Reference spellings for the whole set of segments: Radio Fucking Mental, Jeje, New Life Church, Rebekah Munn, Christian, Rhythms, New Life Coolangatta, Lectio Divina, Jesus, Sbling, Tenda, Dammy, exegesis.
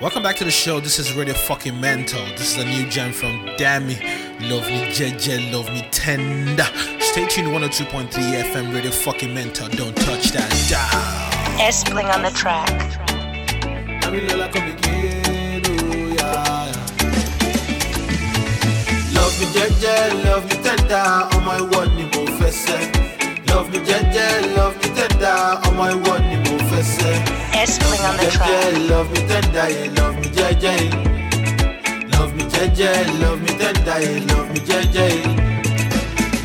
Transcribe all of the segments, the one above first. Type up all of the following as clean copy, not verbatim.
Welcome back to the show. This is Radio Fucking Mental. This is a new gem from Dammy. Love me, Jeje. Love me, Tenda. Stay tuned, 102.3 FM, Radio Fucking Mental. Don't touch that dial. Sbling on the track. Love me, Jeje. Love me, Tenda. On my one, you move it. Love me, Jeje. Love me, Tenda. On my one, you move it. Sbling on the track. Love me tender, you love me Jeje. Love me Jeje, love me tender, you love me Jeje.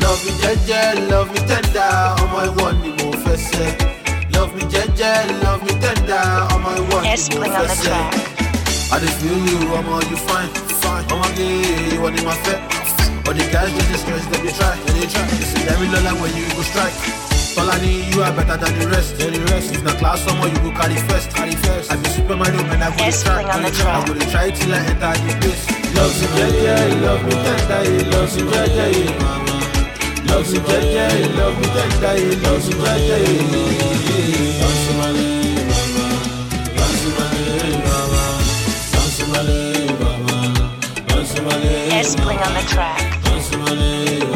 Love me Jeje, love me tender, on my one you move first. Love me Jeje, love me tender, on my one you move first. I just feel you, I'm all you find. I'm all you, you in my fit. But the guys with the stress that they try. You see that me look like when you go strike. Solani, you are better than the rest. If not class someone, you go carry first. I be super Mario, man, I go to try. I go to try till I enter the place. Love you, Jeje, love me tender, love you, Jeje. Love you, Jeje, love me tender, love you, Jeje. Bounce Mali, mama. Sbling on the track.